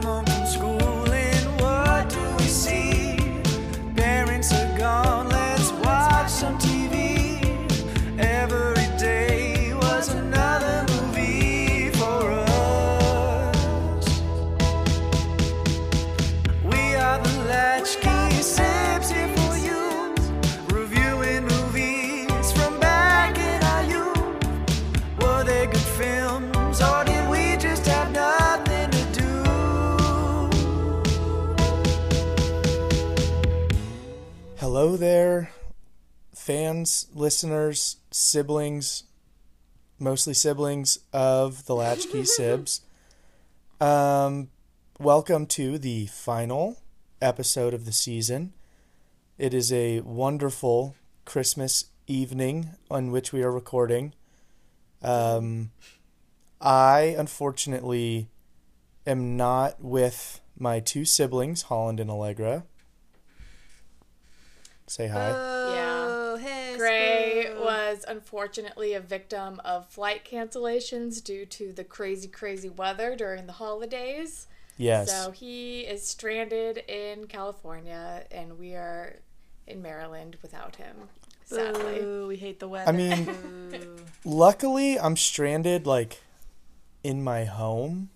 come home from school and what do we see? Parents are gone, let's watch some TV. Every day was another movie for us. We are the Latchkey Sibs here for you, reviewing movies from back in our youth. Were they good films or did we just have nothing to do? Hello there, fans, listeners, siblings, mostly siblings of the Latchkey Sibs. Welcome to the final episode of the season. It is a wonderful Christmas evening on which we are recording. I, unfortunately, am not with my two siblings, Holland and Allegra. Say hi. Yeah. Gray was unfortunately a victim of flight cancellations due to the crazy, crazy weather during the holidays. Yes. So he is stranded in California, and we are in Maryland without him, sadly. Ooh, we hate the weather. I mean, luckily, I'm stranded, like, in my home.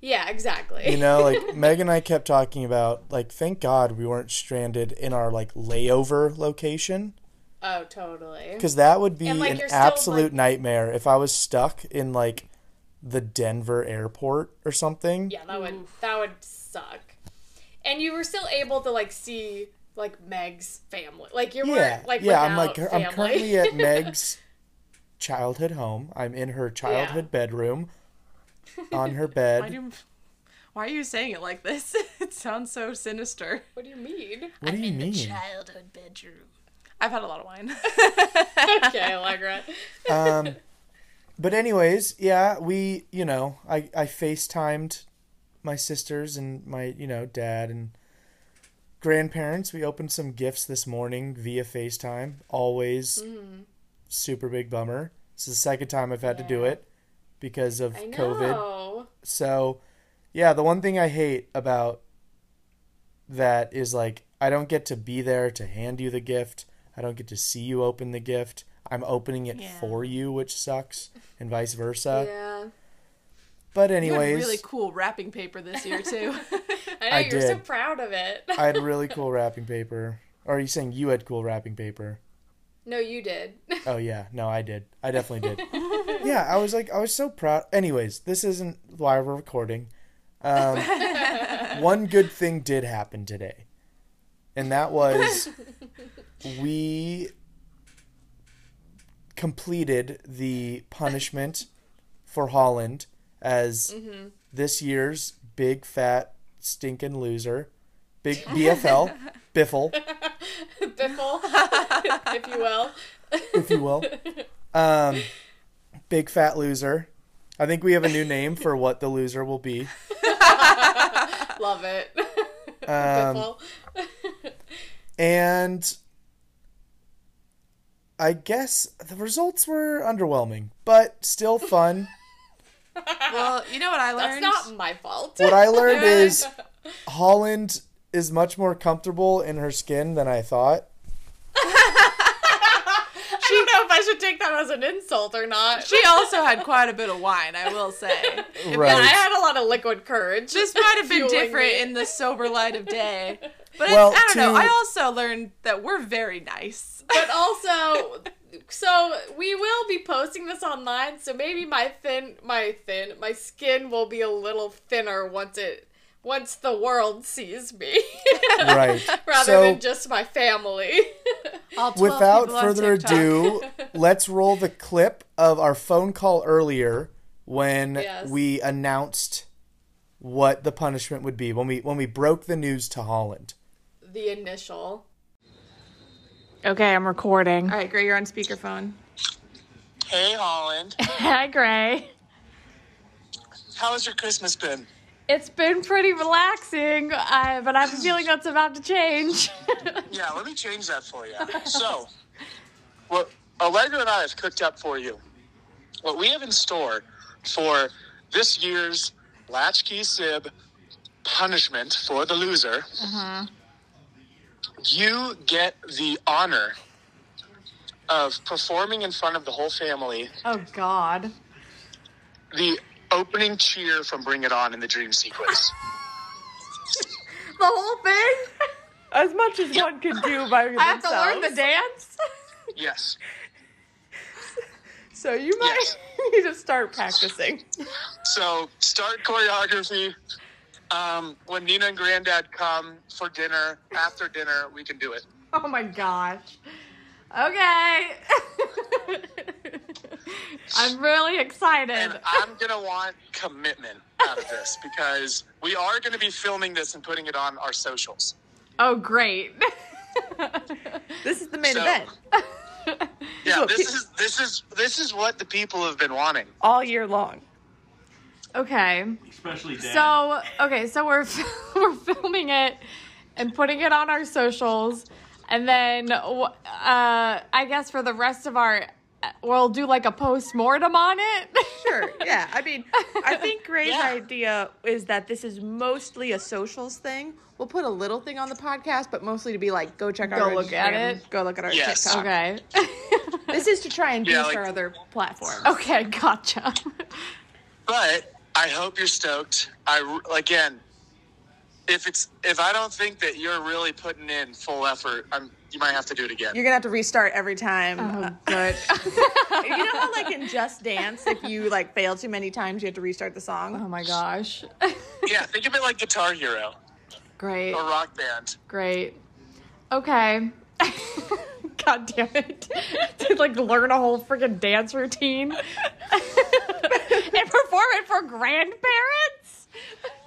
Yeah, exactly. You know, like, Meg and I kept talking about, like, thank God we weren't stranded in our, like, layover location. Oh, totally. Because that would be an absolute nightmare if I was stuck in, like, the Denver airport or something. Yeah, that would suck. And you were still able to, like, see, like, Meg's family. Like, you weren't, like, without I'm like, family. I'm currently at Meg's childhood home. I'm in her childhood bedroom on her bed. Why are you saying it like this? It sounds so sinister. What do you mean? I'm in the childhood bedroom. I've had a lot of wine. Okay, Allegra. But anyways, yeah, we, you know, I FaceTimed my sisters and my, you know, dad and grandparents. We opened some gifts this morning via FaceTime. Always super big bummer. This is the second time I've had to do it because of COVID. So, yeah, the one thing I hate about that is, like, I don't get to be there to hand you the gift. I don't get to see you open the gift. I'm opening it for you, which sucks, and vice versa. Yeah. But anyways. You had really cool wrapping paper this year, too. I know, you're so proud of it. I had really cool wrapping paper. Or are you saying you had cool wrapping paper? No, you did. Oh, yeah. No, I did. I definitely did. Yeah, I was like, I was so proud. Anyways, this isn't why we're recording. One good thing did happen today. And that was we completed the punishment for Holland as this year's big fat stinking loser, big BFL, Biffle, if you will, big fat loser. I think we have a new name for what the loser will be. Love it, Biffle. And I guess the results were underwhelming, but still fun. Well, you know what I learned? That's not my fault. What I learned is Holland is much more comfortable in her skin than I thought. I don't know if I should take that as an insult or not. She also had quite a bit of wine, I will say. Right. I had a lot of liquid courage. This might have been different in the sober light of day. But well, I don't know. I also learned that we're very nice. But also, so we will be posting this online, so maybe my skin will be a little thinner once the world sees me. Right. Rather than just my family. Without further ado, let's roll the clip of our phone call earlier when we announced what the punishment would be when we broke the news to Holland. The initial. Okay, I'm recording. All right, Gray, you're on speakerphone. Hey, Holland. Hi, Gray. How has your Christmas been? It's been pretty relaxing, but I have a feeling that's about to change. Yeah, let me change that for you. So, what Allegra and I have cooked up for you, what we have in store for this year's Latchkey Sib punishment for the loser, you get the honor of performing in front of the whole family. Oh, God. The opening cheer from Bring It On in the dream sequence. The whole thing? As much as one could do by themselves. I have to learn the dance? Yes. So you might need to start practicing. So start choreography. When Nina and Granddad come for dinner, after dinner, we can do it. Oh, my gosh. Okay. I'm really excited. And I'm going to want commitment out of this because we are going to be filming this and putting it on our socials. Oh, great. This is the main event. Yeah, this is what the people have been wanting all year long. Okay. Especially Dan. So, okay, so we're filming it and putting it on our socials, and then I guess for the rest of our we'll do like a post-mortem on it. Sure. Yeah. I mean, I think Gray's idea is that this is mostly a socials thing. We'll put a little thing on the podcast, but mostly to be like, go check out our look Instagram, at it. Go look at our TikTok. Okay. This is to try and boost our other platforms. Okay. Gotcha. But I hope you're stoked. Again, if I don't think that you're really putting in full effort, you might have to do it again. You're going to have to restart every time. Oh, good. You know how, like, in Just Dance, if you, like, fail too many times, you have to restart the song? Oh, my gosh. Yeah, think of it like Guitar Hero. Great. Or Rock Band. Great. Okay. God damn it. To, like, learn a whole freaking dance routine. And perform it for grandparents?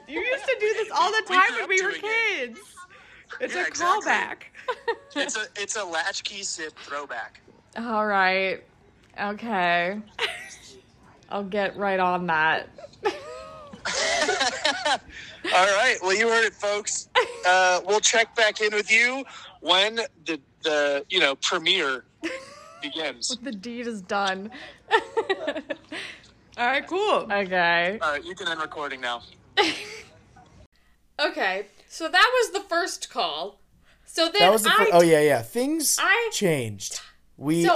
You used to do this all the time when we were kids. It's a callback. It's a Latchkey Sibs throwback. All right. Okay. I'll get right on that. All right. Well, you heard it, folks. We'll check back in with you when the premiere begins. The deed is done. All right, cool. Okay. All right, you can end recording now. Okay. So that was the first call. So then that was things changed.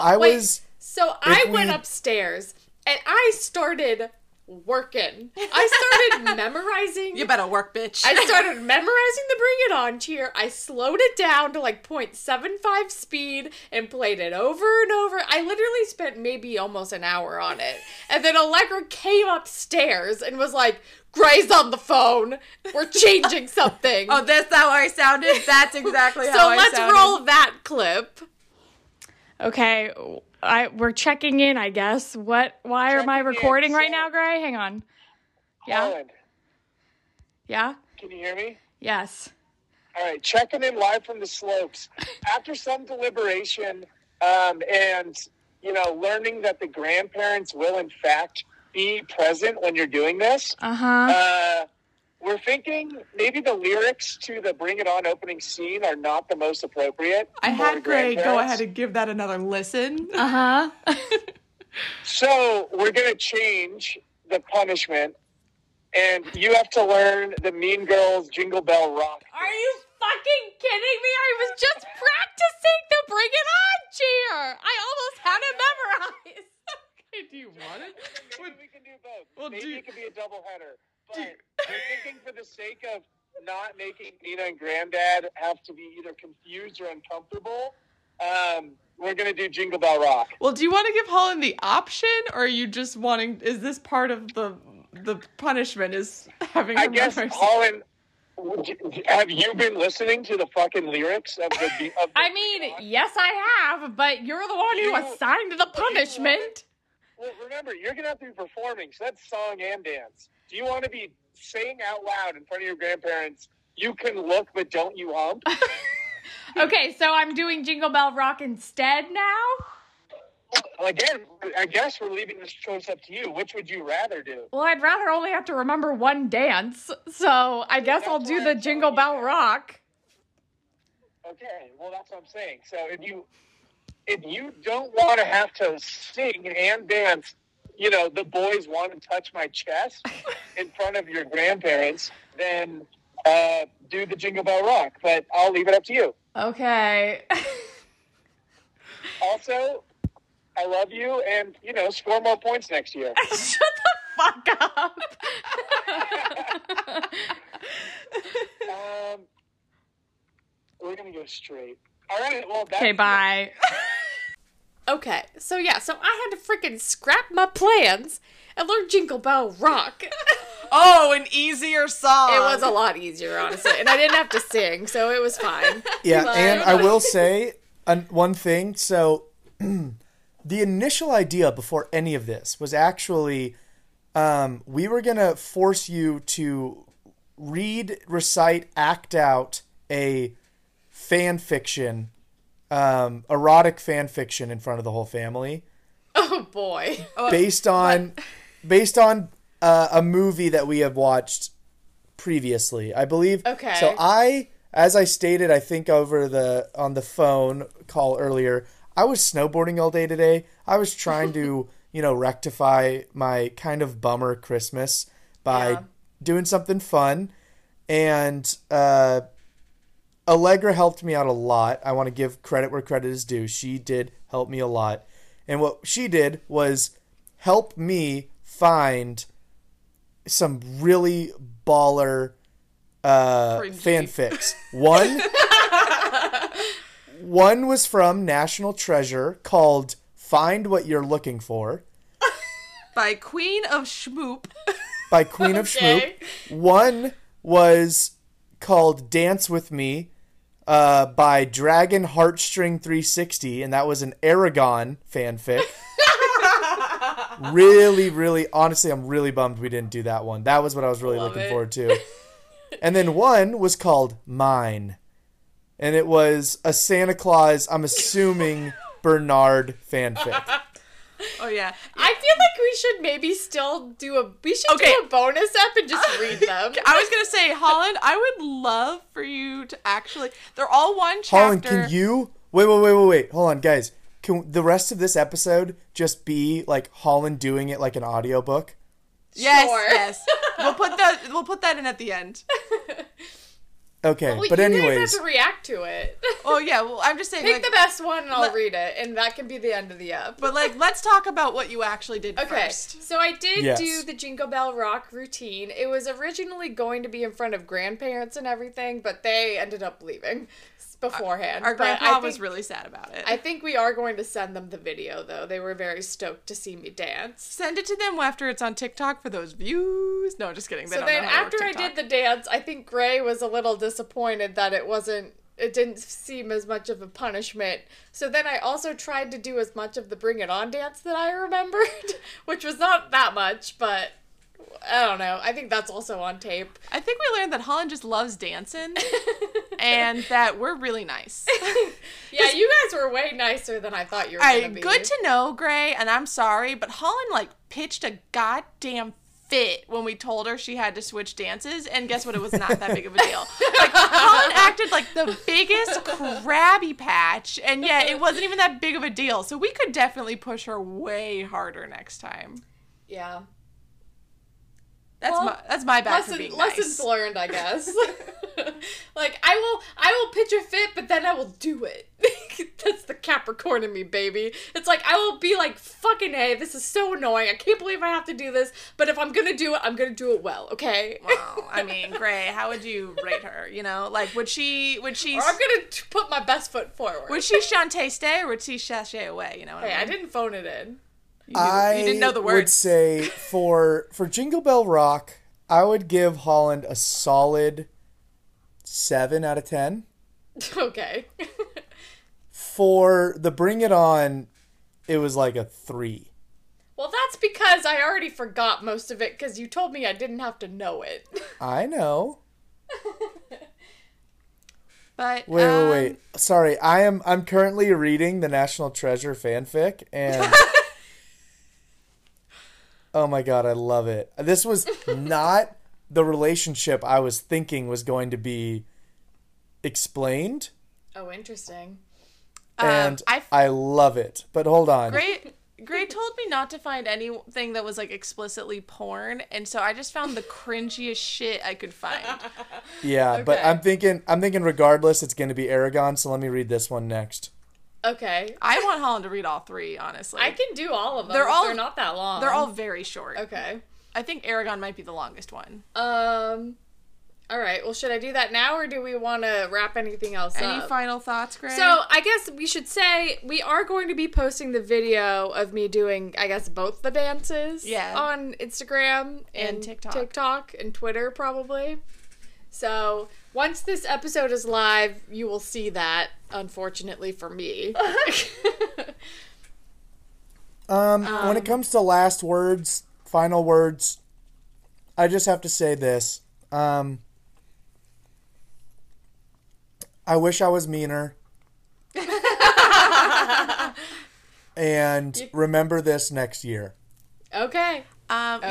I went upstairs and I started working. I started memorizing. You better work, bitch. I started memorizing the Bring It On cheer. I slowed it down to like 0.75 speed and played it over and over. I literally spent maybe almost an hour on it. And then Allegra came upstairs and was like, Gray's on the phone. We're changing something. Oh, that's how I sounded? That's exactly how I sounded. So let's roll that clip. Okay, we're checking in, I guess. Why am I recording right now, Gray? Hang on. Yeah? Holland. Yeah? Can you hear me? Yes. All right, checking in live from the slopes. After some deliberation and, learning that the grandparents will, in fact, be present when you're doing this. Uh-huh. We're thinking maybe the lyrics to the Bring It On opening scene are not the most appropriate. I had Gray go ahead and give that another listen. Uh-huh. So we're going to change the punishment, and you have to learn the Mean Girls Jingle Bell Rock. Are you fucking kidding me? I was just practicing the Bring It On cheer. I almost had it memorized. Do you want it? We can do both. Well, it could be a doubleheader. But we're thinking for the sake of not making Nina and Granddad have to be either confused or uncomfortable, we're going to do Jingle Bell Rock. Well, do you want to give Holland the option, or are you just wanting... Is this part of the punishment, is having... I guess, Holland... Have you been listening to the fucking lyrics of the I mean, yes, I have, but you're the one who assigned the punishment. Well, remember, you're going to have to be performing, so that's song and dance. Do you want to be saying out loud in front of your grandparents, you can look, but don't you hump? Okay, so I'm doing Jingle Bell Rock instead now? Well, again, I guess we're leaving this choice up to you. Which would you rather do? Well, I'd rather only have to remember one dance, so I guess I'll do the Jingle Bell Rock. Okay, well, that's what I'm saying. So if you don't want to have to sing and dance, the boys want to touch my chest in front of your grandparents, then do the Jingle Bell Rock, but I'll leave it up to you. Okay. Also, I love you, and, you know, score more points next year. Shut the fuck up. We're going to go straight. All right, well, that's... Okay, bye. Okay, so yeah, so I had to freaking scrap my plans and learn Jingle Bell Rock. Oh, an easier song. It was a lot easier, honestly, and I didn't have to sing, so it was fine. Yeah, but... and I will say one thing. So the initial idea before any of this was actually we were going to force you to read, recite, act out a fan fiction, erotic fan fiction in front of the whole family. Oh boy. Based on a movie that we have watched previously, I believe. Okay. So as I stated, I think on the phone call earlier, I was snowboarding all day today. I was trying to, you know, rectify my kind of bummer Christmas by doing something fun, and, Allegra helped me out a lot. I want to give credit where credit is due. She did help me a lot. And what she did was help me find some really baller fanfics. One was from National Treasure called Find What You're Looking For. By Queen of Shmoop. One was called Dance With Me. By Dragon Heartstring 360, and that was an Eragon fanfic. really, honestly, I'm really bummed we didn't do that one. That was what I was really looking forward to. And then one was called Mine, and it was a Santa Claus, I'm assuming, Bernard fanfic. Oh, yeah. I feel like we should maybe still do a bonus app and just read them. I was going to say, Holland, I would love for you to actually... They're all one chapter. Holland, can you... Wait. Hold on, guys. Can the rest of this episode just be, like, Holland doing it like an audiobook? Yes, sure. Yes. We'll put that in at the end. Okay, well, but anyways. You guys have to react to it. Oh, yeah. Well, I'm just saying. Pick the best one and I'll read it. And that can be the end of the app. But, like, let's talk about what you actually did first. Okay, so I did do the Jingle Bell Rock routine. It was originally going to be in front of grandparents and everything, but they ended up leaving beforehand. Our grandpa was really sad about it. I think we are going to send them the video, though. They were very stoked to see me dance. Send it to them after it's on TikTok for those views. No, just kidding. So then after I did the dance, I think Gray was a little disappointed that it didn't seem as much of a punishment. So then I also tried to do as much of the Bring It On dance that I remembered, which was not that much, but I don't know. I think that's also on tape. I think we learned that Holland just loves dancing and that we're really nice. Yeah, you guys were way nicer than I thought you were going to be. Good to know, Gray, and I'm sorry, but Holland, like, pitched a goddamn fit when we told her she had to switch dances, and guess what? It was not that big of a deal. Like, Holland acted like the biggest Krabby Patch, and yet it wasn't even that big of a deal. So we could definitely push her way harder next time. Yeah. That's my bad for being nice. Lessons learned, I guess. Like, I will pitch a fit, but then I will do it. That's the Capricorn in me, baby. It's like, I will be like, fucking A, this is so annoying. I can't believe I have to do this. But if I'm going to do it, I'm going to do it well, okay? Well, I mean, Gray, how would you rate her? You know, like, would she... Or I'm going to put my best foot forward. Would she Shantae stay or would she sashay away? You know what I mean? Hey, I didn't phone it in. You didn't know the words. I would say for Jingle Bell Rock, I would give Holland a solid 7 out of 10. Okay. For the Bring It On, it was like a 3. Well, that's because I already forgot most of it because you told me I didn't have to know it. I know. But, wait. Sorry, I'm currently reading the National Treasure fanfic and. Oh my God, I love it. This was not the relationship I was thinking was going to be explained. Oh, interesting. And I love it. But hold on. Gray, Gray told me not to find anything that was, like, explicitly porn, and so I just found the cringiest shit I could find. Yeah, okay. But I'm thinking regardless, it's going to be Eragon, so let me read this one next. Okay. I want Holland to read all three, honestly. I can do all of them. They're not that long. They're all very short. Okay. I think Eragon might be the longest one. All right. Well, should I do that now, or do we want to wrap anything else up? Any final thoughts, Gray? So I guess we should say we are going to be posting the video of me doing, I guess, both the dances on Instagram and TikTok and Twitter probably. So once this episode is live, you will see that, unfortunately for me. When it comes to last words, final words, I just have to say this. I wish I was meaner. And remember this next year. Okay. Okay.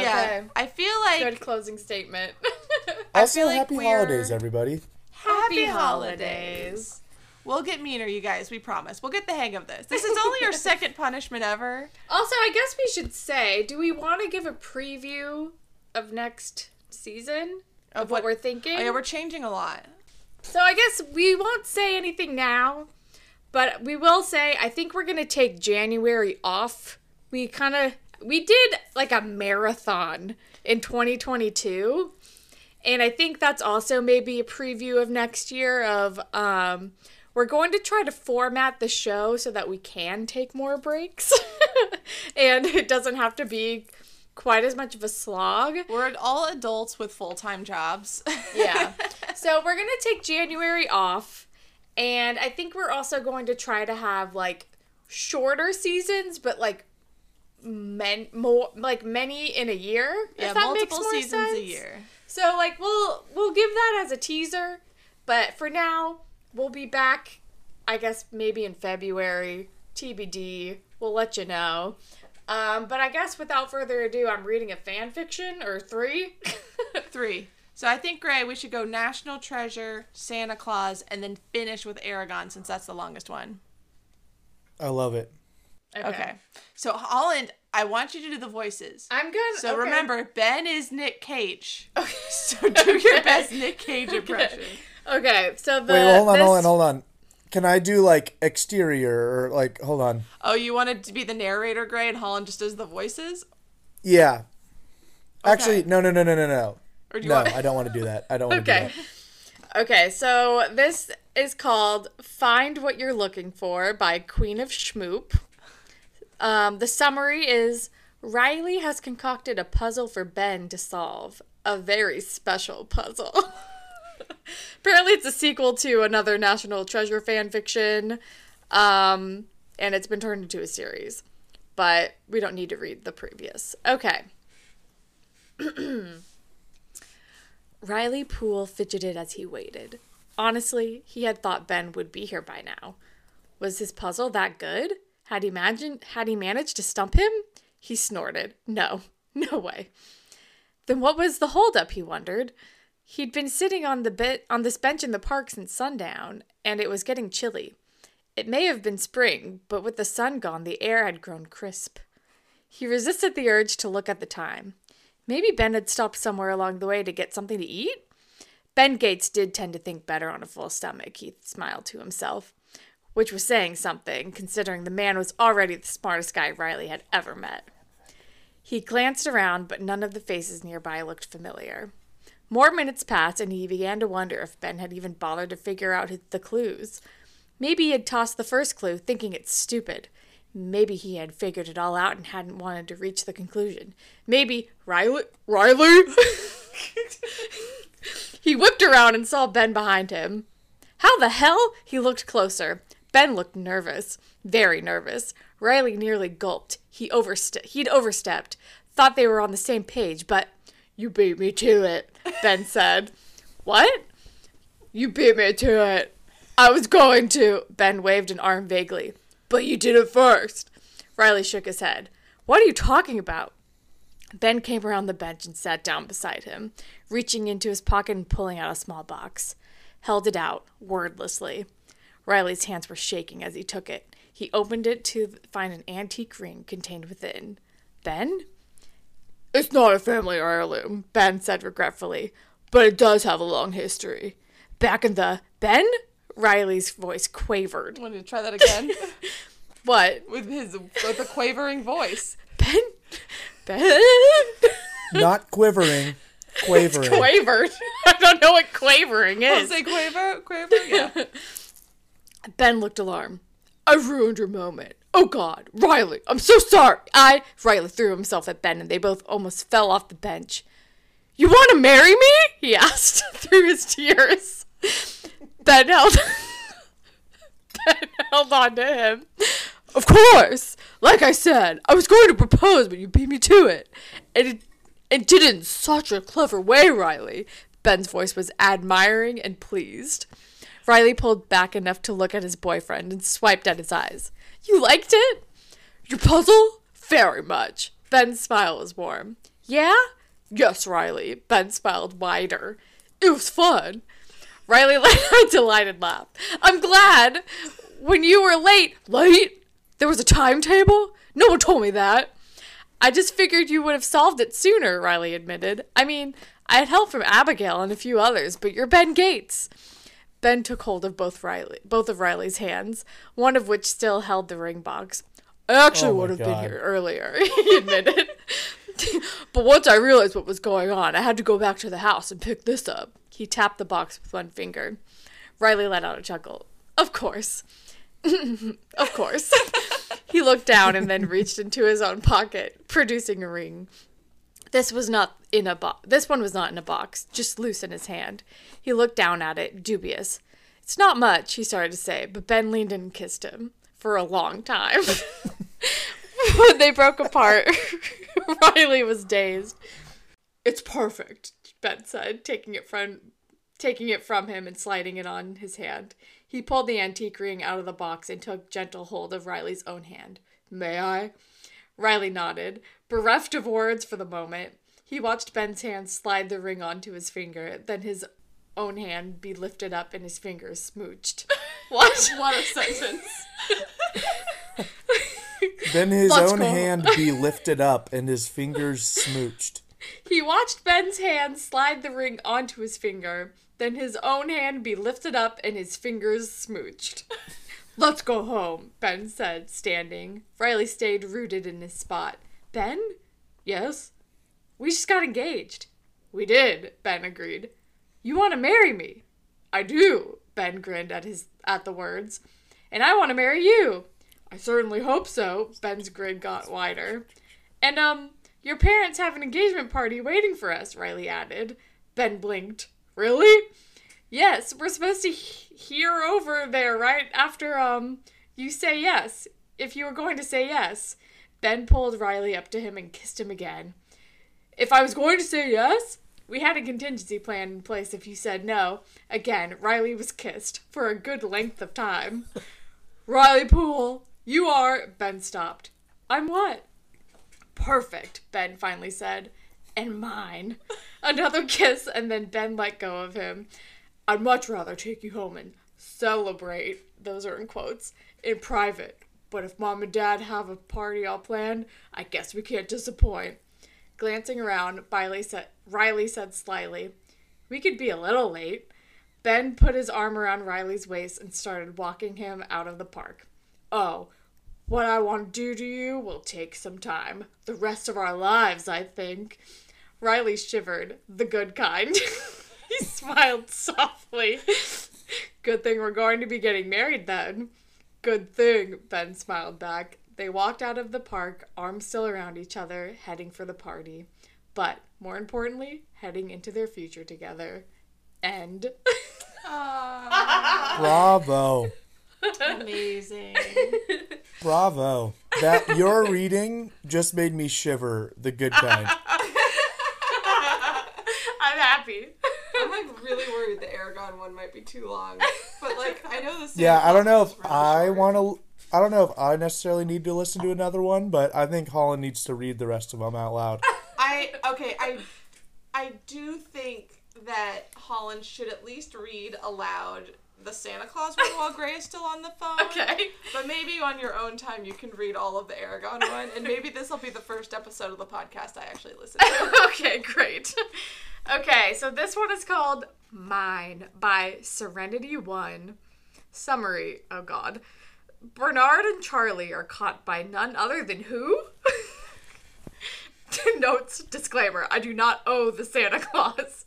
Yeah. I feel like... Good closing statement. Also, happy holidays, everybody. Happy holidays. We'll get meaner, you guys. We promise. We'll get the hang of this. This is only our second punishment ever. Also, I guess we should say, do we want to give a preview of next season? Of what we're thinking? Oh, yeah, we're changing a lot. So I guess we won't say anything now, but we will say I think we're going to take January off. We did like a marathon in 2022, and I think that's also maybe a preview of next year of we're going to try to format the show so that we can take more breaks and it doesn't have to be quite as much of a slog. We're all adults with full-time jobs. Yeah. So we're going to take January off, and I think we're also going to try to have, like, shorter seasons, but, like, many in a year. Yeah, multiple seasons a year. So, like, we'll give that as a teaser, but for now, we'll be back, I guess, maybe in February. TBD. We'll let you know. But I guess without further ado, I'm reading a fan fiction, or three. Three. So I think, Gray, we should go National Treasure, Santa Claus, and then finish with Eragon, since that's the longest one. I love it. Okay. So, Holland, I want you to do the voices. I'm good. So remember, Ben is Nick Cage. Okay. So do your best Nick Cage impression. Okay. So Wait, hold on. Can I do, like, exterior or, like, hold on. Oh, you wanted to be the narrator, Gray, and Holland just does the voices? Yeah. Okay. Actually, no. Or do you I don't want to do that. I don't want to do that. Okay, so this is called Find What You're Looking For by Queen of Shmoop. The summary is, Riley has concocted a puzzle for Ben to solve. A very special puzzle. Apparently it's a sequel to another National Treasure fan fiction, and it's been turned into a series, but we don't need to read the previous. Okay. Riley Poole fidgeted as he waited. Honestly, he had thought Ben would be here by now. Was his puzzle that good? Had he managed to stump him? He snorted. No way. Then what was the holdup, he wondered. He'd been sitting on this bench in the park since sundown, and it was getting chilly. It may have been spring, but with the sun gone, the air had grown crisp. He resisted the urge to look at the time. Maybe Ben had stopped somewhere along the way to get something to eat? Ben Gates did tend to think better on a full stomach, he smiled to himself, which was saying something, considering the man was already the smartest guy Riley had ever met. He glanced around, but none of the faces nearby looked familiar. More minutes passed, and he began to wonder if Ben had even bothered to figure out the clues. Maybe he had tossed the first clue, thinking it stupid. Maybe he had figured it all out and hadn't wanted to reach the conclusion. Maybe Riley? He whipped around and saw Ben behind him. How the hell? He looked closer. Ben looked nervous. Very nervous. Riley nearly gulped. He'd overstepped. Thought they were on the same page, but... You beat me to it, Ben said. What? You beat me to it. I was going to. Ben waved an arm vaguely. But you did it first. Riley shook his head. What are you talking about? Ben came around the bench and sat down beside him, reaching into his pocket and pulling out a small box. Held it out, wordlessly. Riley's hands were shaking as he took it. He opened it to find an antique ring contained within. Then, "It's not a family heirloom," Ben said regretfully, "but it does have a long history. Back in the—" Ben? Riley's voice quavered. Want me to try that again? What? With a quavering voice. Ben? Not quivering. Quavering. Quavered. I don't know what quavering is. I'll say quaver? Quaver? Yeah. Ben looked alarmed. "I ruined your moment. Oh, God. Riley, I'm so sorry. I—" Riley threw himself at Ben, and they both almost fell off the bench. "You want to marry me?" he asked through his tears. Ben held on to him. "Of course. Like I said, I was going to propose, but you beat me to it. And it did it in such a clever way, Riley." Ben's voice was admiring and pleased. Riley pulled back enough to look at his boyfriend and swiped at his eyes. "You liked it? Your puzzle? Very much." Ben's smile was warm. "Yeah?" "Yes, Riley." Ben smiled wider. "It was fun." Riley let out a delighted laugh. "I'm glad. When you were late—" "Late? There was a timetable? No one told me that." "I just figured you would have solved it sooner," Riley admitted. "I mean, I had help from Abigail and a few others, but you're Ben Gates." Ben took hold of both of Riley's hands, one of which still held the ring box. "I actually would have been here earlier," he admitted. "But once I realized what was going on, I had to go back to the house and pick this up." He tapped the box with one finger. Riley let out a chuckle. "Of course." "Of course." He looked down and then reached into his own pocket, producing a ring. This one was not in a box, just loose in his hand. He looked down at it, dubious. "It's not much," he started to say, but Ben leaned in and kissed him for a long time. When they broke apart, Riley was dazed. "It's perfect," Ben said, taking it from him and sliding it on his hand. He pulled the antique ring out of the box and took gentle hold of Riley's own hand. "May I?" Riley nodded. Bereft of words for the moment, he watched Ben's hand slide the ring onto his finger, then his own hand be lifted up and his fingers smooched. What a sentence. Then his own hand be lifted up and his fingers smooched. He watched Ben's hand slide the ring onto his finger, then his own hand be lifted up and his fingers smooched. "Let's go home," Ben said, standing. Riley stayed rooted in his spot. "Ben?" "Yes?" "We just got engaged." "We did," Ben agreed. "You want to marry me?" "I do," Ben grinned at the words. "And I want to marry you." "I certainly hope so." Ben's grin got wider. "And, your parents have an engagement party waiting for us," Riley added. Ben blinked. "Really?" "Yes, we're supposed to hear over there right after, you say yes, if you were going to say yes." Ben pulled Riley up to him and kissed him again. "If I was going to say yes? We had a contingency plan in place if you said no." Again, Riley was kissed for a good length of time. "Riley Poole, you are—" Ben stopped. "I'm what?" "Perfect," Ben finally said. "And mine." Another kiss, and then Ben let go of him. "I'd much rather take you home and celebrate," those are in quotes, "in private. But if Mom and Dad have a party all planned, I guess we can't disappoint." Glancing around, Riley said slyly, "We could be a little late." Ben put his arm around Riley's waist and started walking him out of the park. "Oh, what I want to do to you will take some time. The rest of our lives, I think." Riley shivered, the good kind. He smiled softly. "Good thing we're going to be getting married then." "Good thing," Ben smiled back. They walked out of the park, arms still around each other, heading for the party. But, more importantly, heading into their future together. End. Bravo. Amazing. Bravo. That your reading just made me shiver, the good kind. I'm happy. I'm like really worried the Eragon one might be too long. But like I know this. Yeah, I don't know if really I don't know if I necessarily need to listen to another one, but I think Holland needs to read the rest of them out loud. I do think that Holland should at least read aloud the Santa Claus one while Gray is still on the phone. Okay. But maybe on your own time you can read all of the Eragon one, and maybe this will be the first episode of the podcast I actually listen to. Okay, great. Okay, so this one is called Mine by Serenity One. Summary, oh god. Bernard and Charlie are caught by none other than who? Notes, disclaimer, I do not owe the Santa Claus.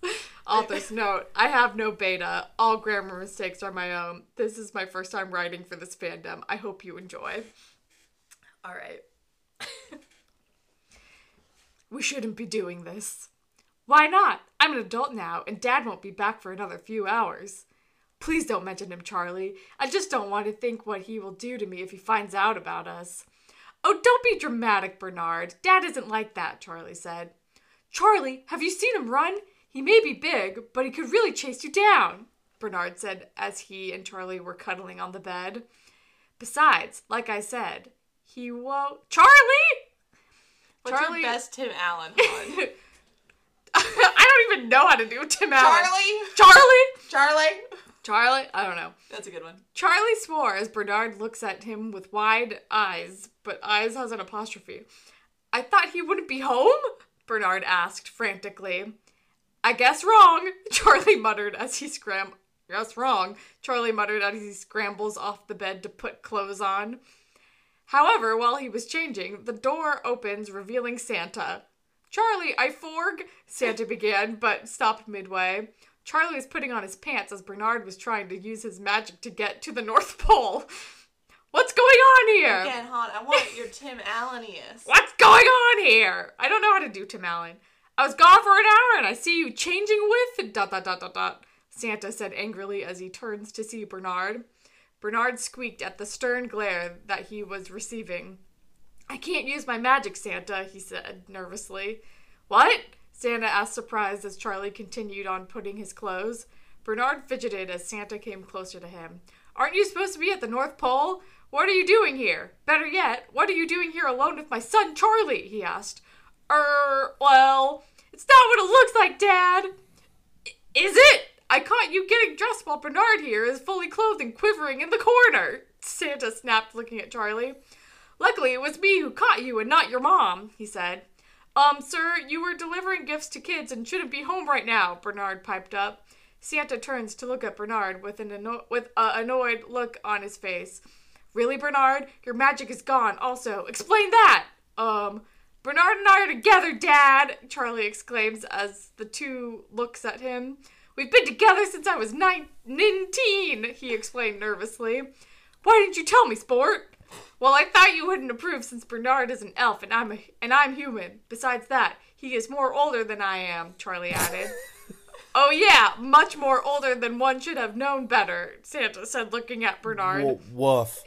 Author's note, I have no beta. All grammar mistakes are my own. This is my first time writing for this fandom. I hope you enjoy. All right. We shouldn't be doing this. Why not? I'm an adult now, and Dad won't be back for another few hours. Please don't mention him, Charlie. I just don't want to think what he will do to me if he finds out about us. Oh, don't be dramatic, Bernard. Dad isn't like that, Charlie said. Charlie, have you seen him run? He may be big, but he could really chase you down, Bernard said as he and Charlie were cuddling on the bed. Besides, like I said, he won't... Charlie! What's Charlie... your best Tim Allen one? I don't even know how to do Tim Allen. Charlie? I don't know. That's a good one. Charlie swore as Bernard looks at him with wide eyes, but eyes has an apostrophe. I thought he wouldn't be home? Bernard asked frantically. I guess wrong, Charlie muttered as he scrambles off the bed to put clothes on. However, while he was changing, the door opens, revealing Santa. Charlie, I forg, Santa began, but stopped midway. Charlie was putting on his pants as Bernard was trying to use his magic to get to the North Pole. What's going on here? Again, hon, I want your Tim Allen-iest. What's going on here? I don't know how to do Tim Allen. I was gone for an hour and I see you changing with... ... Santa said angrily as he turns to see Bernard. Bernard squeaked at the stern glare that he was receiving. I can't use my magic, Santa, he said nervously. What? Santa asked, surprised, as Charlie continued on putting his clothes. Bernard fidgeted as Santa came closer to him. Aren't you supposed to be at the North Pole? What are you doing here? Better yet, what are you doing here alone with my son, Charlie? He asked. Well, it's not what it looks like, Dad. Is it? I caught you getting dressed while Bernard here is fully clothed and quivering in the corner, Santa snapped, looking at Charlie. Luckily, it was me who caught you and not your mom, he said. Sir, you were delivering gifts to kids and shouldn't be home right now, Bernard piped up. Santa turns to look at Bernard with an annoyed look on his face. Really, Bernard? Your magic is gone also. Explain that! Bernard and I are together, Dad, Charlie exclaims as the two looks at him. We've been together since I was 19, he explained nervously. Why didn't you tell me, sport? Well, I thought you wouldn't approve since Bernard is an elf and I'm human. Besides that, he is more older than I am, Charlie added. Oh yeah, much more older than one should have known better, Santa said, looking at Bernard. Woof.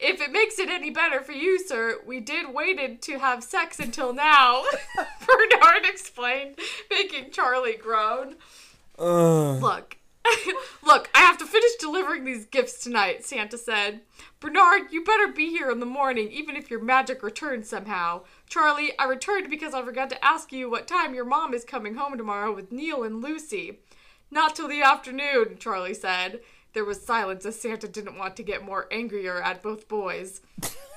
If it makes it any better for you, sir, we did waited to have sex until now, Bernard explained, making Charlie groan. Look, I have to finish delivering these gifts tonight, Santa said. Bernard, you better be here in the morning, even if your magic returns somehow. Charlie, I returned because I forgot to ask you what time your mom is coming home tomorrow with Neil and Lucy. Not till the afternoon, Charlie said. There was silence as Santa didn't want to get more angrier at both boys.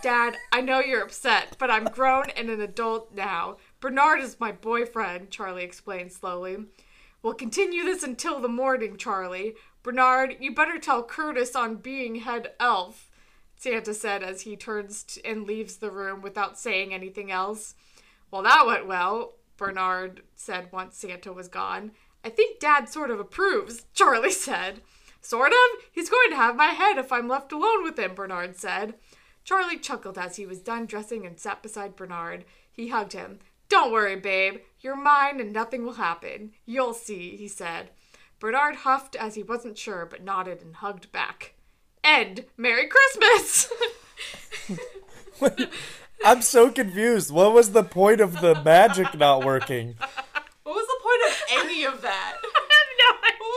Dad, I know you're upset, but I'm grown and an adult now. Bernard is my boyfriend, Charlie explained slowly. We'll continue this until the morning, Charlie. Bernard, you better tell Curtis on being head elf, Santa said as he turns and leaves the room without saying anything else. Well, that went well, Bernard said once Santa was gone. I think Dad sort of approves, Charlie said. Sort of? He's going to have my head if I'm left alone with him, Bernard said. Charlie chuckled as he was done dressing and sat beside Bernard. He hugged him. Don't worry, babe. You're mine and nothing will happen. You'll see, he said. Bernard huffed as he wasn't sure, but nodded and hugged back. End. Merry Christmas! Wait, I'm so confused. What was the point of the magic not working? What was the point of any of that? I have no idea. What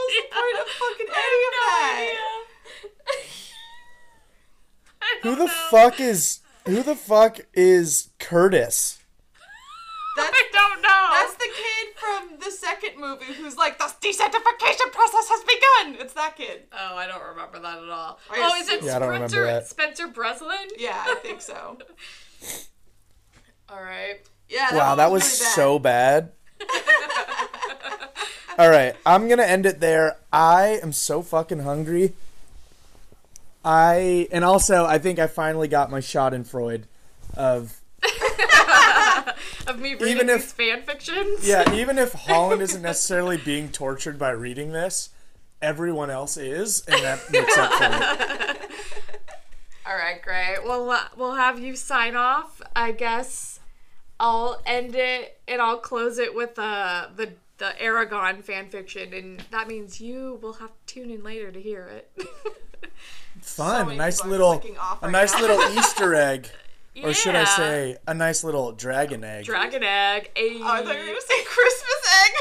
was the point of fucking any of that? I don't know. Who the fuck is Curtis? I don't know. That's the kid from the second It movie who's like, the desensitization process has begun. It's that kid. Oh, I don't remember that at all. Oh, is it Spencer Breslin? Yeah, I think so. All right. Yeah. Wow, that was so bad. All right, I'm going to end it there. I am so fucking hungry. And also, I think I finally got my schadenfreude of... of me reading these fan fictions? Yeah, even if Holland isn't necessarily being tortured by reading this, everyone else is, and that makes up for it. All right, great. Well, we'll have you sign off. I guess I'll end it, and I'll close it with the Eragon fan fiction, and that means you will have to tune in later to hear it. Fun. A nice little Easter egg. Yeah. Or should I say, a nice little dragon egg. Dragon egg. Ay. Oh, I thought you were going to say Christmas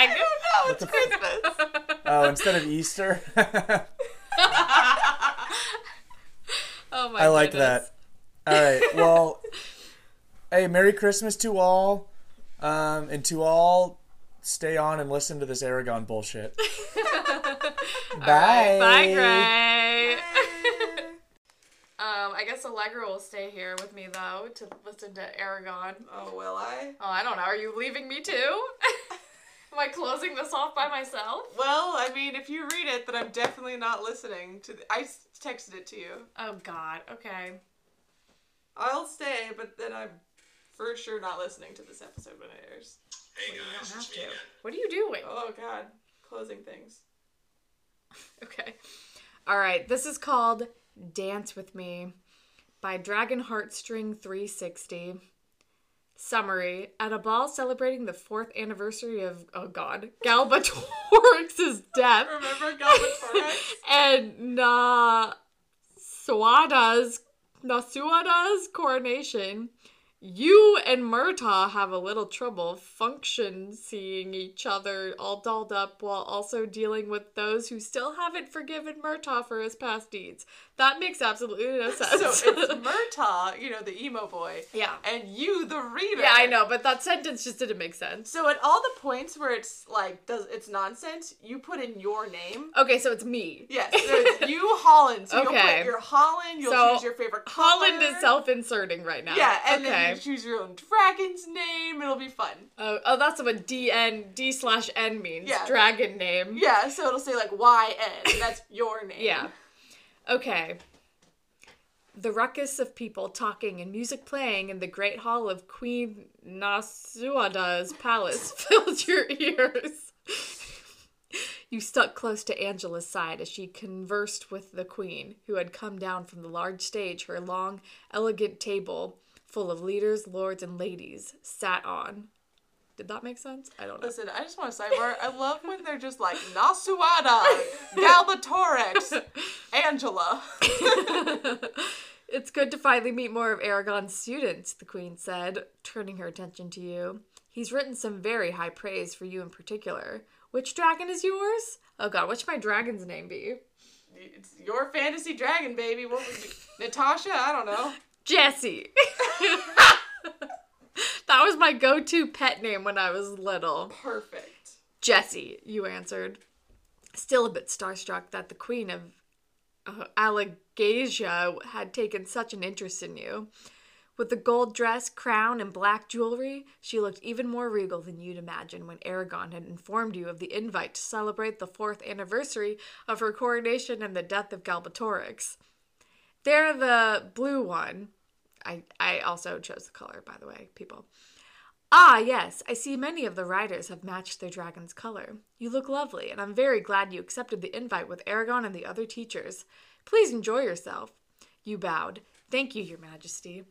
egg. That's a Christmas egg. I don't know. It's Christmas. Oh, instead of Easter? Oh, my goodness. I like that. All right. Well, hey, Merry Christmas to all. And to all, stay on and listen to this Eragon bullshit. Bye. Right. Bye, Gray. Bye. I guess Allegra will stay here with me, though, to listen to Eragon. Oh, will I? Oh, I don't know. Are you leaving me, too? Am I closing this off by myself? Well, I mean, if you read it, then I'm definitely not listening to I texted it to you. Oh, God. Okay. I'll stay, but then I'm for sure not listening to this episode when it airs. Hey, well, guys, it's me again. What are you doing? Oh, God. Closing things. Okay. All right. This is called... Dance With Me by Dragon Heartstring 360. Summary. At a ball celebrating the 4th anniversary of, oh god, Galbatorix's death. Remember Galbatorix? And Nasuada's coronation, you and Murtagh have a little trouble seeing each other all dolled up while also dealing with those who still haven't forgiven Murtagh for his past deeds. That makes absolutely no sense. So it's Murtagh, you know, the emo boy. Yeah. And you, the reader. Yeah, I know, but that sentence just didn't make sense. So at all the points where it's like, it's nonsense, you put in your name. Okay, so it's me. Yes, so it's you, Holland. So okay. You'll put your Holland, you'll choose your favorite color. Holland is self-inserting right now. Yeah, and then you choose your own dragon's name. It'll be fun. Oh, that's what D/N means. Yeah. Dragon name. Yeah, so it'll say like YN. That's your name. Yeah. Okay. The ruckus of people talking and music playing in the great hall of Queen Nasuada's palace filled your ears. You stuck close to Angela's side as she conversed with the queen, who had come down from the large stage her long, elegant table full of leaders, lords, and ladies sat on. Did that make sense? I don't know. Listen, I just want to sidebar. I love when they're just like, Nasuada, Galbatorix, Angela. It's good to finally meet more of Eragon's students, the queen said, turning her attention to you. He's written some very high praise for you in particular. Which dragon is yours? Oh god, what should my dragon's name be? It's your fantasy dragon, baby. What would you... Natasha? I don't know. Jessie. That was my go-to pet name when I was little. Perfect. Jessie, you answered. Still a bit starstruck that the Queen of Alagaësia had taken such an interest in you. With the gold dress, crown, and black jewelry, she looked even more regal than you'd imagine when Eragon had informed you of the invite to celebrate the 4th anniversary of her coronation and the death of Galbatorix. They're the blue one. I also chose the color, by the way, people. Ah, yes, I see many of the riders have matched their dragon's color. You look lovely, and I'm very glad you accepted the invite with Eragon and the other teachers. Please enjoy yourself. You bowed. Thank you, Your Majesty.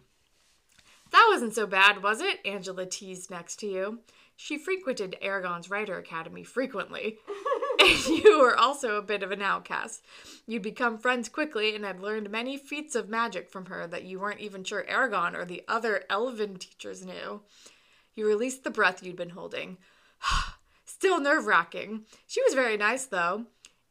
That wasn't so bad, was it? Angela teased next to you. She frequented Eragon's Rider Academy frequently. And you were also a bit of an outcast. You'd become friends quickly and had learned many feats of magic from her that you weren't even sure Eragon or the other elven teachers knew. You released the breath you'd been holding. Still nerve-wracking. She was very nice, though.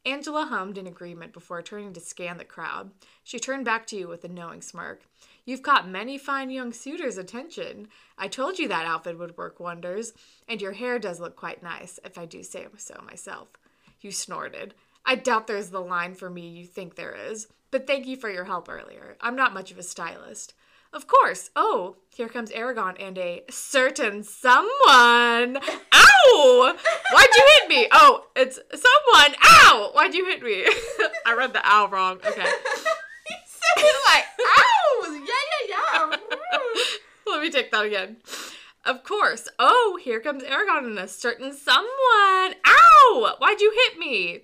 Angela hummed in agreement before turning to scan the crowd. She turned back to you with a knowing smirk. You've caught many fine young suitors' attention. I told you that outfit would work wonders, and your hair does look quite nice, if I do say so myself." You snorted. "I doubt there's the line for me you think there is, but thank you for your help earlier. I'm not much of a stylist." "Of course. Oh, here comes Eragon and a certain someone." Ow! Why'd you hit me? Oh, it's someone. Ow! Why'd you hit me? I read the ow wrong. Okay. You said it like, ow! Yeah, yeah, yeah. Let me take that again. "Of course. Oh, here comes Eragon and a certain someone. Ow! Why'd you hit me?"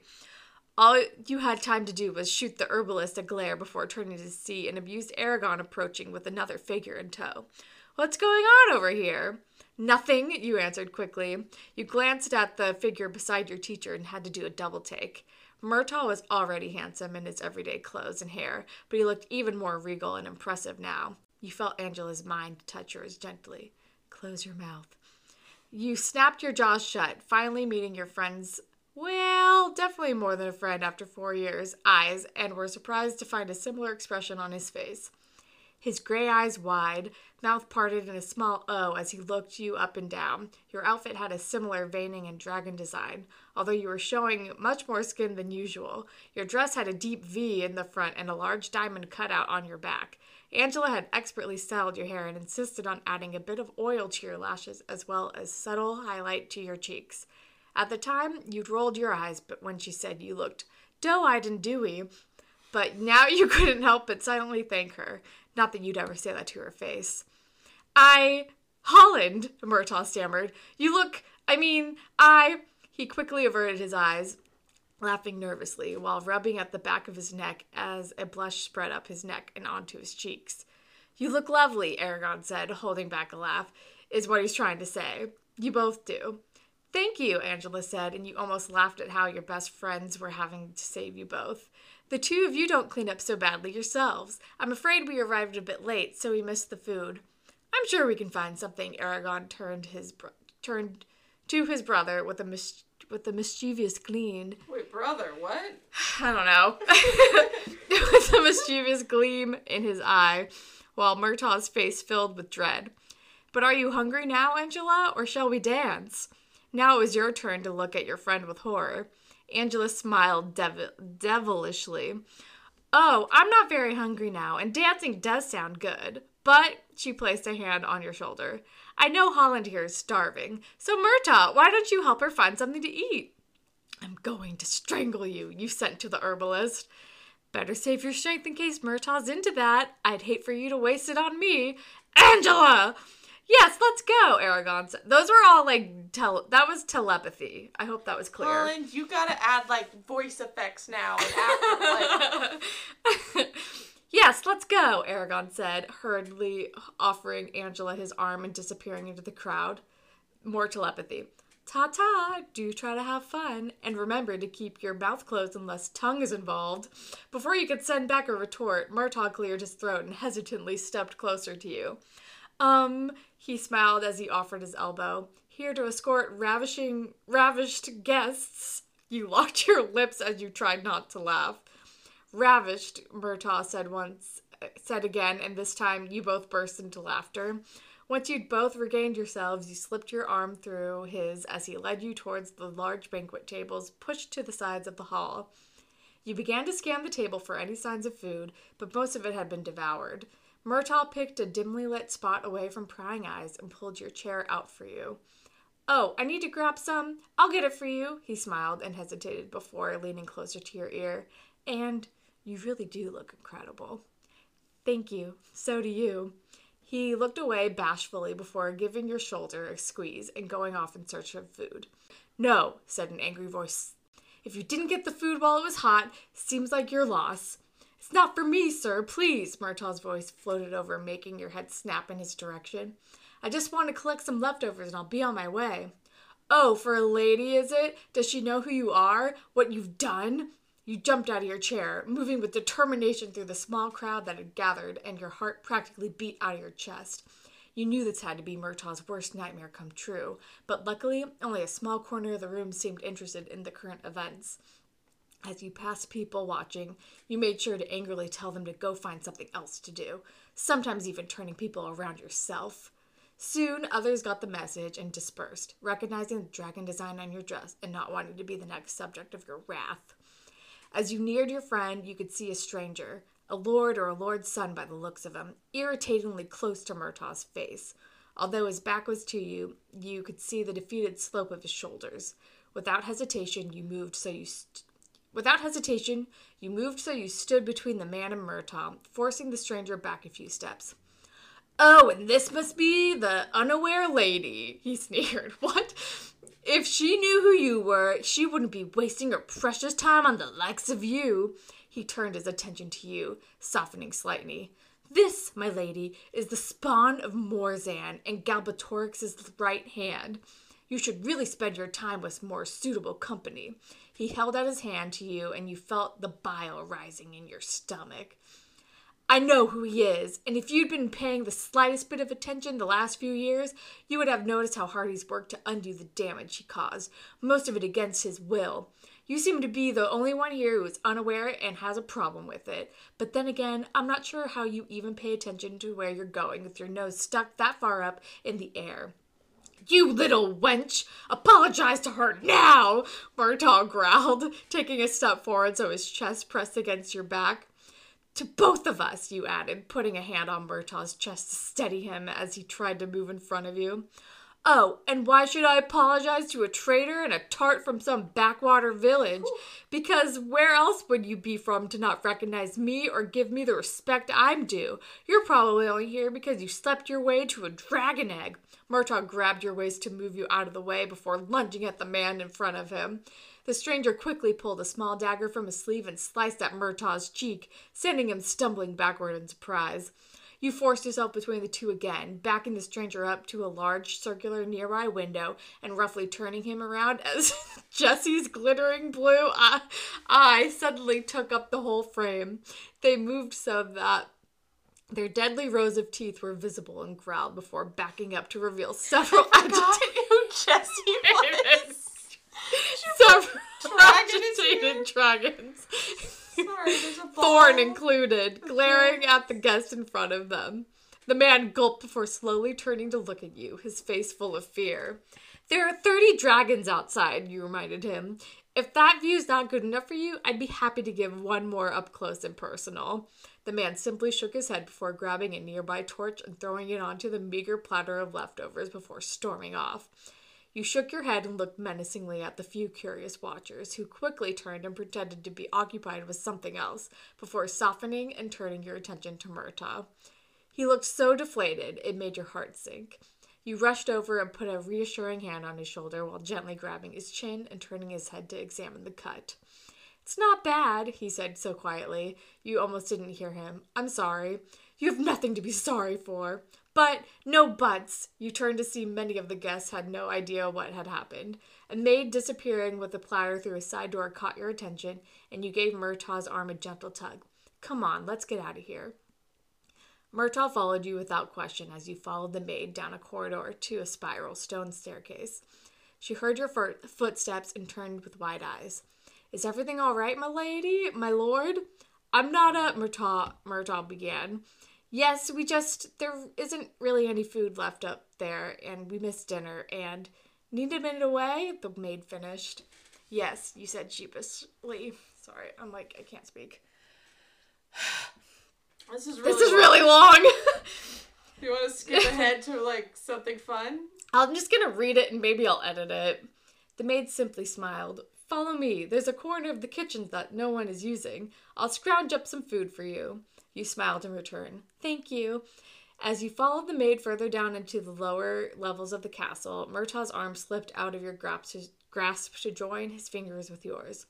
All you had time to do was shoot the herbalist a glare before turning to see an abused Eragon approaching with another figure in tow. "What's going on over here?" "Nothing," you answered quickly. You glanced at the figure beside your teacher and had to do a double take. Murtagh was already handsome in his everyday clothes and hair, but he looked even more regal and impressive now. You felt Angela's mind touch yours gently. "Close your mouth." You snapped your jaws shut, finally meeting your friend's, well, definitely more than a friend after 4 years, eyes, and were surprised to find a similar expression on his face. His gray eyes wide, mouth parted in a small O as he looked you up and down. Your outfit had a similar veining and dragon design, although you were showing much more skin than usual. Your dress had a deep V in the front and a large diamond cutout on your back. Angela had expertly styled your hair and insisted on adding a bit of oil to your lashes as well as subtle highlight to your cheeks. At the time, you'd rolled your eyes, but when she said you looked doe-eyed and dewy, but now you couldn't help but silently thank her. Not that you'd ever say that to her face. Holland, Murtagh stammered. He quickly averted his eyes, laughing nervously, while rubbing at the back of his neck as a blush spread up his neck and onto his cheeks. "You look lovely," Eragon said, holding back a laugh, is what he's trying to say. "You both do." "Thank you," Angela said, and you almost laughed at how your best friends were having to save you both. "The two of you don't clean up so badly yourselves. I'm afraid we arrived a bit late, so we missed the food." "I'm sure we can find something." Eragon turned to his brother with a mischievous gleam. Wait, brother, what? I don't know. With a mischievous gleam in his eye, while Murtagh's face filled with dread. "But are you hungry now, Angela, or shall we dance?" Now it was your turn to look at your friend with horror. Angela smiled devilishly. "Oh, I'm not very hungry now, and dancing does sound good." But she placed a hand on your shoulder. "I know Holland here is starving, so Murtagh, why don't you help her find something to eat?" "I'm going to strangle you," you sent to the herbalist. "Better save your strength in case Murtagh's into that. I'd hate for you to waste it on me." "Angela!" "Yes, let's go," Eragon said. Those were all, that was telepathy. I hope that was clear. Holland, you gotta add, voice effects now. "Yes, let's go," Eragon said, hurriedly offering Angela his arm and disappearing into the crowd. More telepathy. "Ta-ta, do try to have fun, and remember to keep your mouth closed unless tongue is involved." Before you could send back a retort, Murtagh cleared his throat and hesitantly stepped closer to you. He smiled as he offered his elbow. "Here to escort ravished guests." You locked your lips as you tried not to laugh. "Ravished," Murtagh said again, and this time you both burst into laughter. Once you'd both regained yourselves, you slipped your arm through his as he led you towards the large banquet tables pushed to the sides of the hall. You began to scan the table for any signs of food, but most of it had been devoured. Murtagh picked a dimly lit spot away from prying eyes and pulled your chair out for you. "Oh, I need to grab some. I'll get it for you," he smiled and hesitated before leaning closer to your ear. "And you really do look incredible." "Thank you. So do you." He looked away bashfully before giving your shoulder a squeeze and going off in search of food. "No," said an angry voice. "If you didn't get the food while it was hot, seems like your loss." "It's not for me, sir, please," Murtagh's voice floated over, making your head snap in his direction. "I just want to collect some leftovers and I'll be on my way." "Oh, for a lady, is it? Does she know who you are? What you've done?" You jumped out of your chair, moving with determination through the small crowd that had gathered, and your heart practically beat out of your chest. You knew this had to be Murtagh's worst nightmare come true, but luckily, only a small corner of the room seemed interested in the current events. As you passed people watching, you made sure to angrily tell them to go find something else to do, sometimes even turning people around yourself. Soon, others got the message and dispersed, recognizing the dragon design on your dress and not wanting to be the next subject of your wrath. As you neared your friend, you could see a stranger, a lord or a lord's son by the looks of him, irritatingly close to Murtagh's face. Although his back was to you, you could see the defeated slope of his shoulders. Without hesitation, you moved so you stood between the man and Murtagh, forcing the stranger back a few steps. "Oh, and this must be the unaware lady," he sneered. "What? If she knew who you were, she wouldn't be wasting her precious time on the likes of you." He turned his attention to you, softening slightly. "This, my lady, is the spawn of Morzan and Galbatorix's right hand. You should really spend your time with more suitable company." He held out his hand to you, and you felt the bile rising in your stomach. "I know who he is, and if you'd been paying the slightest bit of attention the last few years, you would have noticed how hard he's worked to undo the damage he caused, most of it against his will. You seem to be the only one here who is unaware and has a problem with it. But then again, I'm not sure how you even pay attention to where you're going with your nose stuck that far up in the air." "You little wench! Apologize to her now!" Murtagh growled, taking a step forward so his chest pressed against your back. "To both of us," you added, putting a hand on Murtagh's chest to steady him as he tried to move in front of you. "Oh, and why should I apologize to a traitor and a tart from some backwater village? Because where else would you be from to not recognize me or give me the respect I'm due? You're probably only here because you slept your way to a dragon egg." Murtagh grabbed your waist to move you out of the way before lunging at the man in front of him. The stranger quickly pulled a small dagger from his sleeve and sliced at Murtagh's cheek, sending him stumbling backward in surprise. You forced yourself between the two again, backing the stranger up to a large circular nearby window and roughly turning him around as Jesse's glittering blue eye suddenly took up the whole frame. They moved so that their deadly rows of teeth were visible and growled before backing up to reveal several agitated dragons, Thorn included, glaring at the guest in front of them. The man gulped before slowly turning to look at you, his face full of fear. "There are 30 dragons outside," you reminded him. "If that view's not good enough for you, I'd be happy to give one more up close and personal." The man simply shook his head before grabbing a nearby torch and throwing it onto the meager platter of leftovers before storming off. You shook your head and looked menacingly at the few curious watchers, who quickly turned and pretended to be occupied with something else, before softening and turning your attention to Murtagh. He looked so deflated, it made your heart sink. You rushed over and put a reassuring hand on his shoulder while gently grabbing his chin and turning his head to examine the cut. "It's not bad," he said so quietly. You almost didn't hear him. "I'm sorry." "You have nothing to be sorry for." "But, no buts." You turned to see many of the guests had no idea what had happened. A maid disappearing with a platter through a side door caught your attention, and you gave Murtagh's arm a gentle tug. "Come on, let's get out of here." Murtagh followed you without question as you followed the maid down a corridor to a spiral stone staircase. She heard your footsteps and turned with wide eyes. "Is everything all right, my lady? My lord?" "I'm not a..." Murtagh began. "Yes, we just... there isn't really any food left up there, and we missed dinner, and... need a minute away?" the maid finished. "Yes," you said sheepishly. Sorry, I'm like, I can't speak. This is really long. You want to skip ahead to, like, something fun? I'm just going to read it and maybe I'll edit it. The maid simply smiled. "Follow me. There's a corner of the kitchen that no one is using. I'll scrounge up some food for you." You smiled in return. "Thank you." As you followed the maid further down into the lower levels of the castle, Murtagh's arm slipped out of your grasp to join his fingers with yours.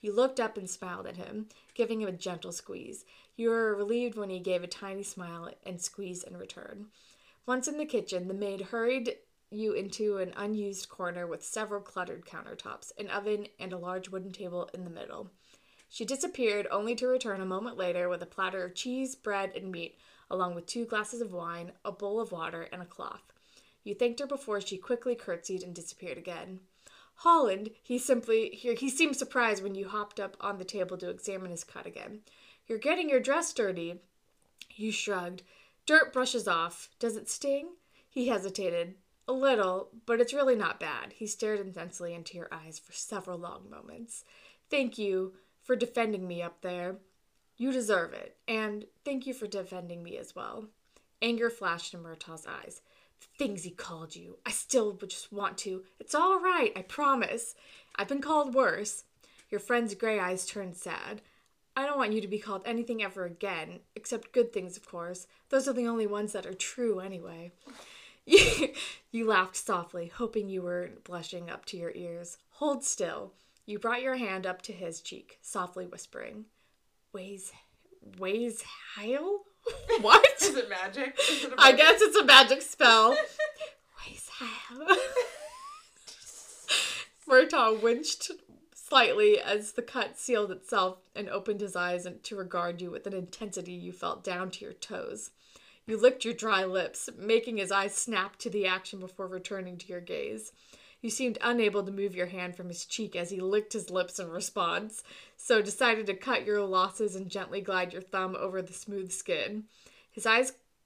You looked up and smiled at him, giving him a gentle squeeze. You were relieved when he gave a tiny smile and squeeze in return. Once in the kitchen, the maid hurried you into an unused corner with several cluttered countertops, an oven, and a large wooden table in the middle. She disappeared, only to return a moment later with a platter of cheese, bread, and meat, along with 2 glasses of wine, a bowl of water, and a cloth. You thanked her before she quickly curtsied and disappeared again. Holland, he seemed surprised when you hopped up on the table to examine his cut again. You're getting your dress dirty. You shrugged. Dirt brushes off. Does it sting? He hesitated. A little, but it's really not bad. He stared intensely into your eyes for several long moments. Thank you for defending me up there. You deserve it. And thank you for defending me as well. Anger flashed in Murtagh's eyes. The things he called you. I still would just want to. It's all right, I promise. I've been called worse. Your friend's gray eyes turned sad. I don't want you to be called anything ever again, except good things, of course. Those are the only ones that are true anyway. You laughed softly, hoping you weren't blushing up to your ears. Hold still. You brought your hand up to his cheek, softly whispering. Ways Hail? What? Is it magic? Is it a magic? I guess it's a magic spell. Ways Hail. Murtagh winced slightly as the cut sealed itself and opened his eyes to regard you with an intensity you felt down to your toes. You licked your dry lips, making his eyes snap to the action before returning to your gaze. You seemed unable to move your hand from his cheek as he licked his lips in response, so decided to cut your losses and gently glide your thumb over the smooth skin.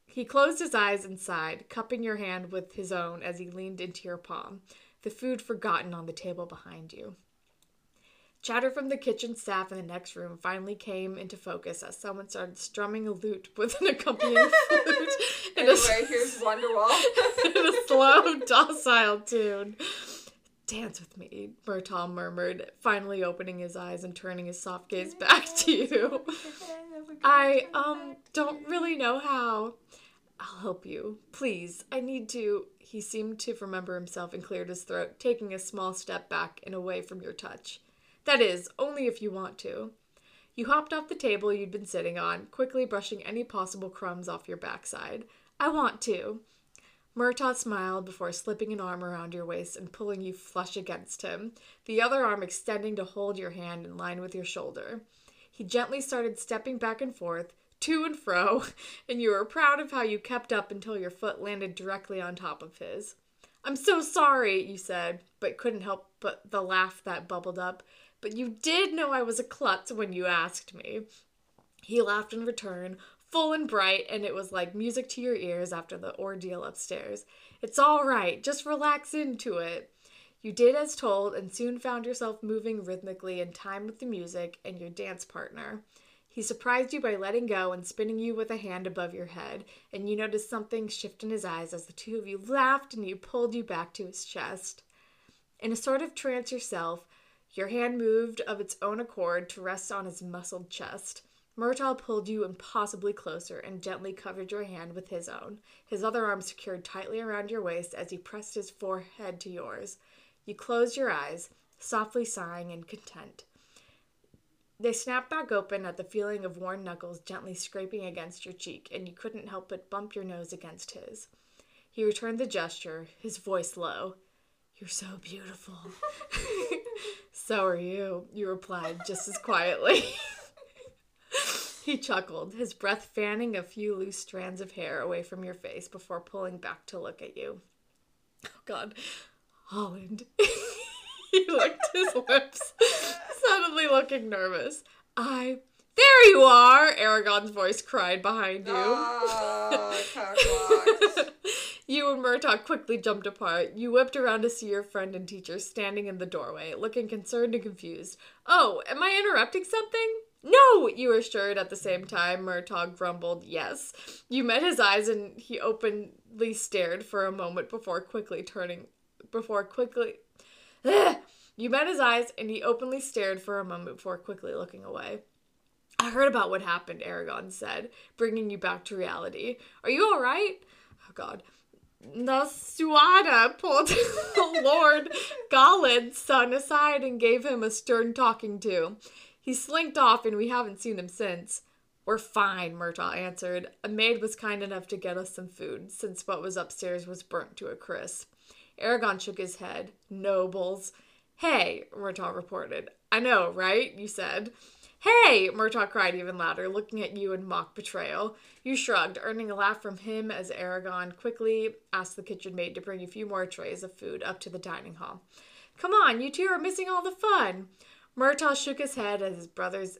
He closed his eyes and sighed, cupping your hand with his own as he leaned into your palm, the food forgotten on the table behind you. Chatter from the kitchen staff in the next room finally came into focus as someone started strumming a lute with an accompanying flute. Anyway, here's Wonderwall. In a slow, docile tune. Dance with me, Murtagh murmured, finally opening his eyes and turning his soft gaze back to you. I don't really know how. I'll help you. Please, I need to. He seemed to remember himself and cleared his throat, taking a small step back and away from your touch. That is, only if you want to. You hopped off the table you'd been sitting on, quickly brushing any possible crumbs off your backside. I want to. Murtagh smiled before slipping an arm around your waist and pulling you flush against him, the other arm extending to hold your hand in line with your shoulder. He gently started stepping back and forth, to and fro, and you were proud of how you kept up until your foot landed directly on top of his. I'm so sorry, you said, but couldn't help but the laugh that bubbled up. But you did know I was a klutz when you asked me. He laughed in return, full and bright, and it was like music to your ears after the ordeal upstairs. It's all right, just relax into it. You did as told and soon found yourself moving rhythmically in time with the music and your dance partner. He surprised you by letting go and spinning you with a hand above your head, and you noticed something shift in his eyes as the two of you laughed and he pulled you back to his chest. In a sort of trance yourself, your hand moved of its own accord to rest on his muscled chest. Murtagh pulled you impossibly closer and gently covered your hand with his own, his other arm secured tightly around your waist as he pressed his forehead to yours. You closed your eyes, softly sighing and content. They snapped back open at the feeling of worn knuckles gently scraping against your cheek, and you couldn't help but bump your nose against his. He returned the gesture, his voice low. You're so beautiful. So are you, replied just as quietly. He chuckled, his breath fanning a few loose strands of hair away from your face before pulling back to look at you. Oh, God. Holland. He licked his lips, suddenly looking nervous. There you are, Eragon's voice cried behind you. You and Murtagh quickly jumped apart. You whipped around to see your friend and teacher standing in the doorway, looking concerned and confused. Oh, am I interrupting something? No, you assured at the same time. Murtagh grumbled, yes. You met his eyes and he openly stared for a moment You met his eyes and he openly stared for a moment before quickly looking away. I heard about what happened, Eragon said, bringing you back to reality. Are you all right? Oh, God. Nasuada pulled Lord Galen's son aside and gave him a stern talking to. He slinked off and we haven't seen him since. We're fine, Murtagh answered. A maid was kind enough to get us some food, since what was upstairs was burnt to a crisp. Eragon shook his head. Nobles. Hey, Murtagh reported. I know, right? You said. Hey! Murtagh cried even louder, looking at you in mock betrayal. You shrugged, earning a laugh from him as Eragon quickly asked the kitchen maid to bring a few more trays of food up to the dining hall. Come on, you two are missing all the fun. Murtagh shook his head at his brother's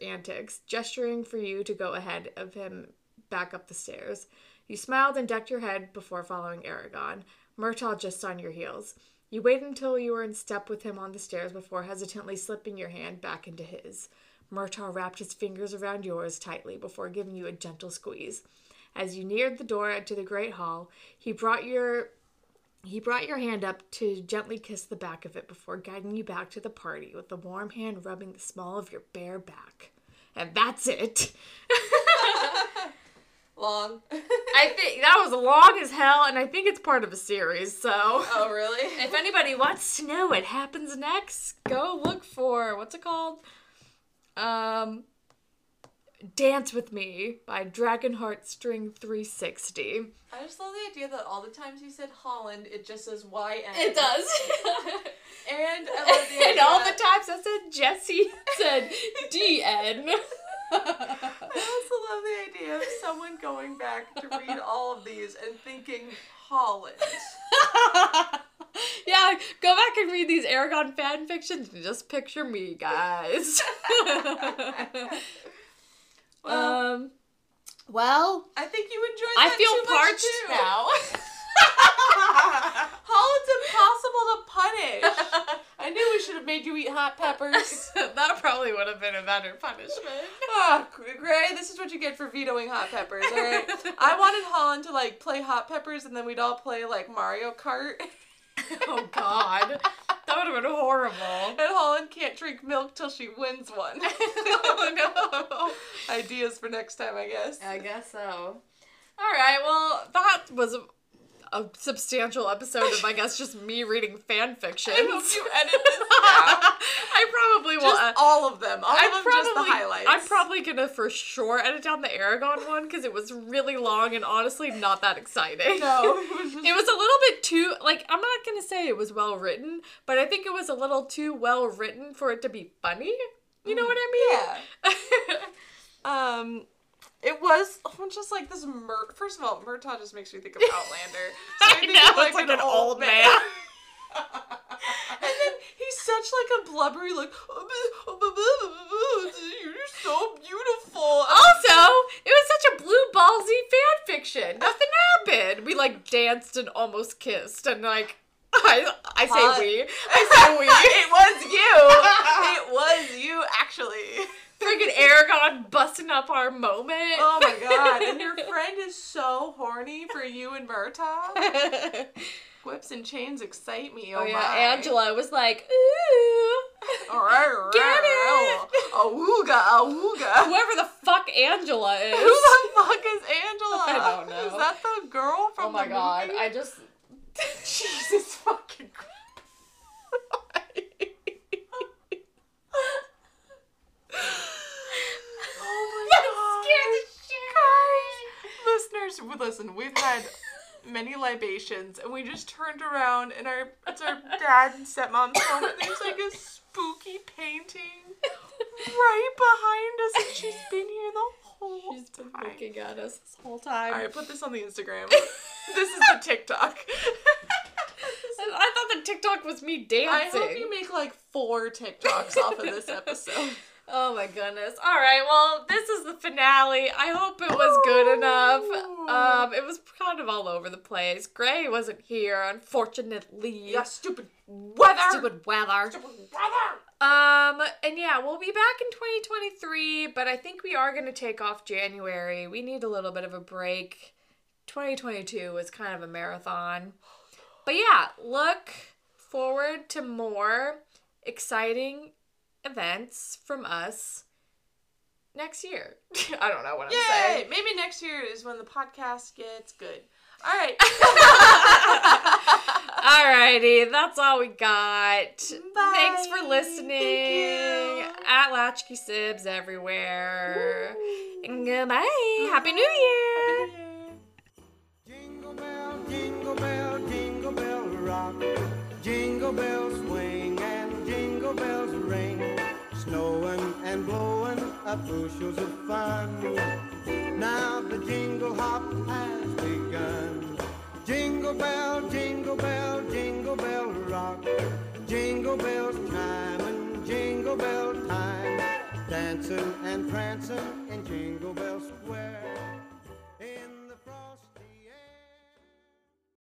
antics, gesturing for you to go ahead of him back up the stairs. You smiled and ducked your head before following Eragon, Murtagh just on your heels. You waited until you were in step with him on the stairs before hesitantly slipping your hand back into his. Murtagh wrapped his fingers around yours tightly before giving you a gentle squeeze. As you neared the door to the great hall, he brought your hand up to gently kiss the back of it before guiding you back to the party with the warm hand rubbing the small of your bare back. And that's it. Long. I think that was long as hell, and I think it's part of a series, so. Oh, really? If anybody wants to know what happens next, go look for, what's it called? Dance With Me by Dragon Heartstring 360. I just love the idea that all the times you said Holland, it just says YN. It does. And I love the idea. And all the times I said Jesse said DN. I also love the idea of someone going back to read all of these and thinking Holland. Yeah, go back and read these Eragon fan fictions and just picture me, guys. Well, well, I think you enjoyed that. I feel too parched much too. Now. Holland's impossible to punish. I knew we should have made you eat hot peppers. That probably would have been a better punishment. Oh, Gray, this is what you get for vetoing hot peppers, all right? I wanted Holland to, like, play hot peppers and then we'd all play, like, Mario Kart. Oh, God. That would have been horrible. And Holland can't drink milk till she wins one. Oh, no. Ideas for next time, I guess. I guess so. All right, well, that was a substantial episode of, I guess, just me reading fan fiction. I hope you edit this now. I probably will. Just all of them. All of them, just the highlights. I'm probably going to, for sure, edit down the Eragon one, because it was really long and honestly not that exciting. No. It was a little bit too, like, I'm not going to say it was well-written, but I think it was a little too well-written for it to be funny. You know what I mean? Yeah. It was just like this. First of all, Murtagh just makes me think of Outlander. So I think know, it's like an old man. And then he's such like a blubbery, like, you're so beautiful. Also, it was such a blue ballsy fan fiction. Nothing happened. We like danced and almost kissed and like. I say we. It was you. It was you, actually. Freaking Eragon busting up our moment. Oh my god. And your friend is so horny for you and Murtagh. Whips and chains excite me. Oh yeah, my. Angela was like, ooh. Get it. Awooga, awooga. Whoever the fuck Angela is. Who the fuck is Angela? I don't know. Is that the girl from the movie? Oh my god, I just... Jesus fucking Christ. Oh my god. Scared the shit. Listeners, listen, we've had many libations and we just turned around and it's our dad and stepmom's home and there's like a spooky painting right behind us and she's been here the whole time. She's been looking at us this whole time. Alright, put this on the Instagram. This is the TikTok. I thought the TikTok was me dancing. I hope you make like 4 TikToks off of this episode. Oh my goodness. All right, well, this is the finale. I hope it was good enough. It was kind of all over the place. Gray wasn't here, unfortunately. Yeah, stupid weather. And yeah, we'll be back in 2023, but I think we are going to take off January. We need a little bit of a break. 2022 was kind of a marathon. But yeah, look forward to more exciting events from us next year. I don't know what I'm saying. Maybe next year is when the podcast gets good. All right. Alrighty, that's all we got. Bye. Thanks for listening. At Latchkey Sibs everywhere. Ooh. And goodbye. Bye. Happy New Year. Happy New Year. Jingle bell rock, jingle bells swing and jingle bells ring, snowing and blowing up bushels of fun. Now the jingle hop has begun. Jingle bell rock. jingle bell time and jingle bell time, dancing and prancing in Jingle Bell Square.